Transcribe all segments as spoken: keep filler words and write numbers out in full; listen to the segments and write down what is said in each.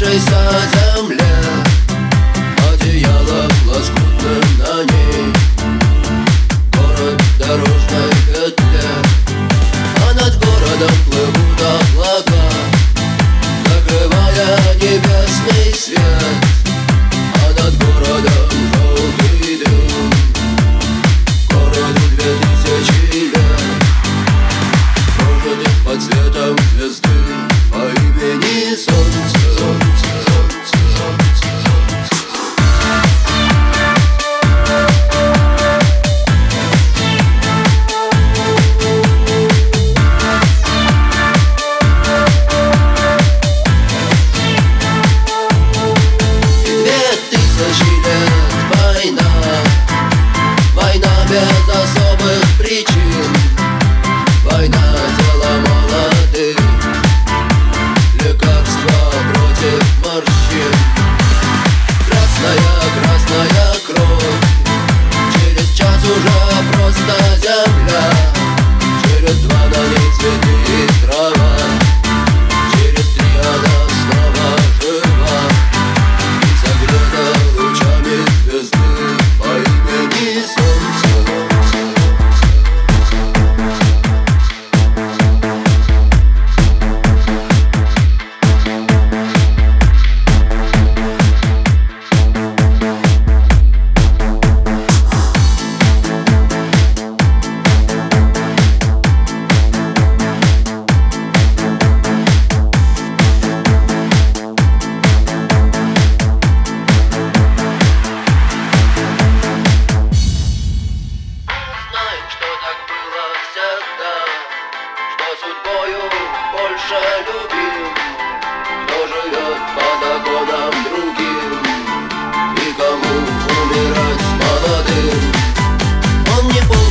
Трясущаяся земля, одеяло лоскутным на ней, город в дорожной петле. А над городом плывут облака, накрывая небесный свет. А над городом желтый дым, городу две тысячи лет. Может, под светом звезды по имени солнце.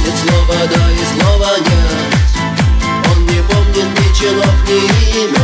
Слова да и слова нет, он не помнит ни чинов, ни имен.